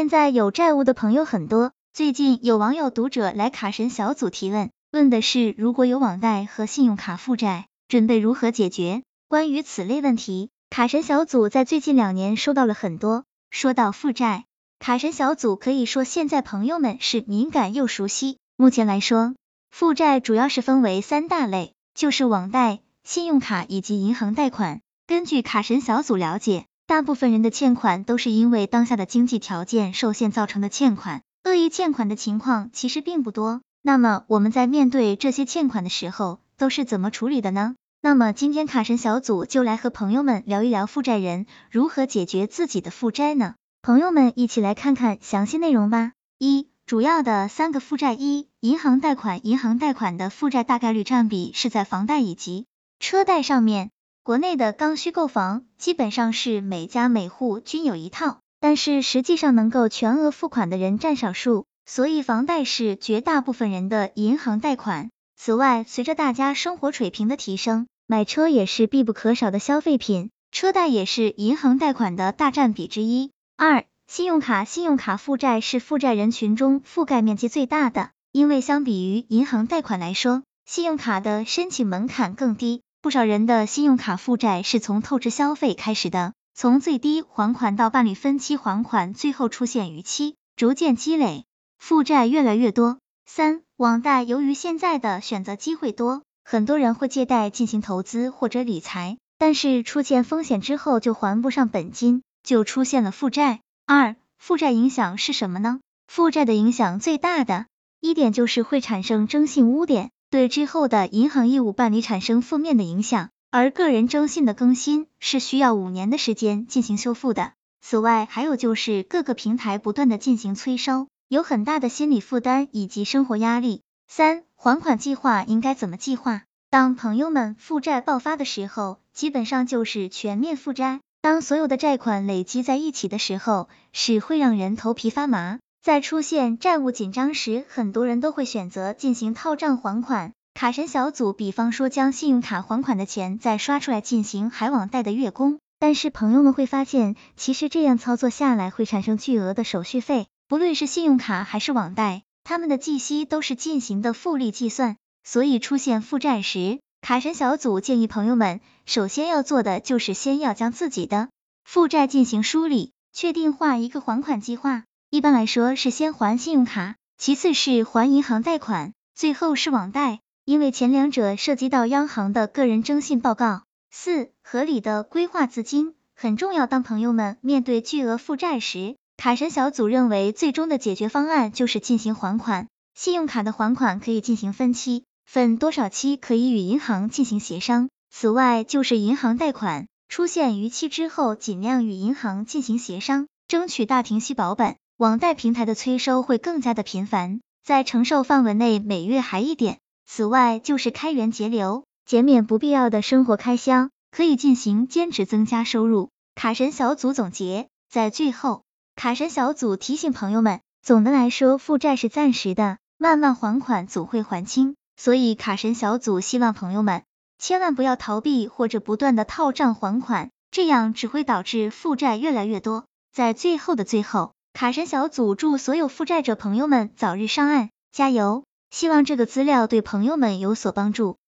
现在有债务的朋友很多，最近有网友读者来卡神小组提问，问的是如果有网贷和信用卡负债，准备如何解决？关于此类问题，卡神小组在最近2年收到了很多。说到负债，卡神小组可以说现在朋友们是敏感又熟悉。目前来说，负债主要是分为3大类，就是网贷、信用卡以及银行贷款。根据卡神小组了解，大部分人的欠款都是因为当下的经济条件受限造成的欠款，恶意欠款的情况其实并不多。那么我们在面对这些欠款的时候，都是怎么处理的呢？那么今天卡神小组就来和朋友们聊一聊负债人如何解决自己的负债呢？朋友们一起来看看详细内容吧。1. 主要的3个负债。 1. 银行贷款。银行贷款的负债大概率占比是在房贷以及车贷上面。国内的刚需购房基本上是每家每户均有一套，但是实际上能够全额付款的人占少数，所以房贷是绝大部分人的银行贷款。此外，随着大家生活水平的提升，买车也是必不可少的消费品，车贷也是银行贷款的大占比之一。2. 信用卡。信用卡负债是负债人群中覆盖面积最大的，因为相比于银行贷款来说，信用卡的申请门槛更低。不少人的信用卡负债是从透支消费开始的，从最低还款到伴侣分期还款，最后出现逾期，逐渐积累，负债越来越多。3. 网贷。由于现在的选择机会多，很多人会借贷进行投资或者理财，但是出现风险之后就还不上本金，就出现了负债。2. 负债影响是什么呢？负债的影响最大的一点就是会产生征信污点，对之后的银行业务办理产生负面的影响，而个人征信的更新是需要5年的时间进行修复的。此外，还有就是各个平台不断的进行催收，有很大的心理负担以及生活压力。3. 还款计划应该怎么计划？当朋友们负债爆发的时候，基本上就是全面负债。当所有的债款累积在一起的时候，是会让人头皮发麻。在出现债务紧张时，很多人都会选择进行套账还款。卡神小组比方说将信用卡还款的钱再刷出来进行海网贷的月供，但是朋友们会发现，其实这样操作下来会产生巨额的手续费。不论是信用卡还是网贷，他们的计息都是进行的复利计算，所以出现负债时，卡神小组建议朋友们首先要做的就是先要将自己的负债进行梳理，确定化一个还款计划。一般来说是先还信用卡，其次是还银行贷款，最后是网贷，因为前两者涉及到央行的个人征信报告。4. 合理的规划资金很重要。当朋友们面对巨额负债时，卡神小组认为最终的解决方案就是进行还款。信用卡的还款可以进行分期，分多少期可以与银行进行协商。此外就是银行贷款，出现逾期之后尽量与银行进行协商，争取大停息保本。网贷平台的催收会更加的频繁，在承受范围内每月还一点。此外就是开源节流，减免不必要的生活开销，可以进行兼职增加收入。卡神小组总结，在最后，卡神小组提醒朋友们，总的来说负债是暂时的，慢慢还款总会还清，所以卡神小组希望朋友们千万不要逃避或者不断的套账还款，这样只会导致负债越来越多。在最后的最后，卡神小组祝所有负债者朋友们早日上岸，加油！希望这个资料对朋友们有所帮助。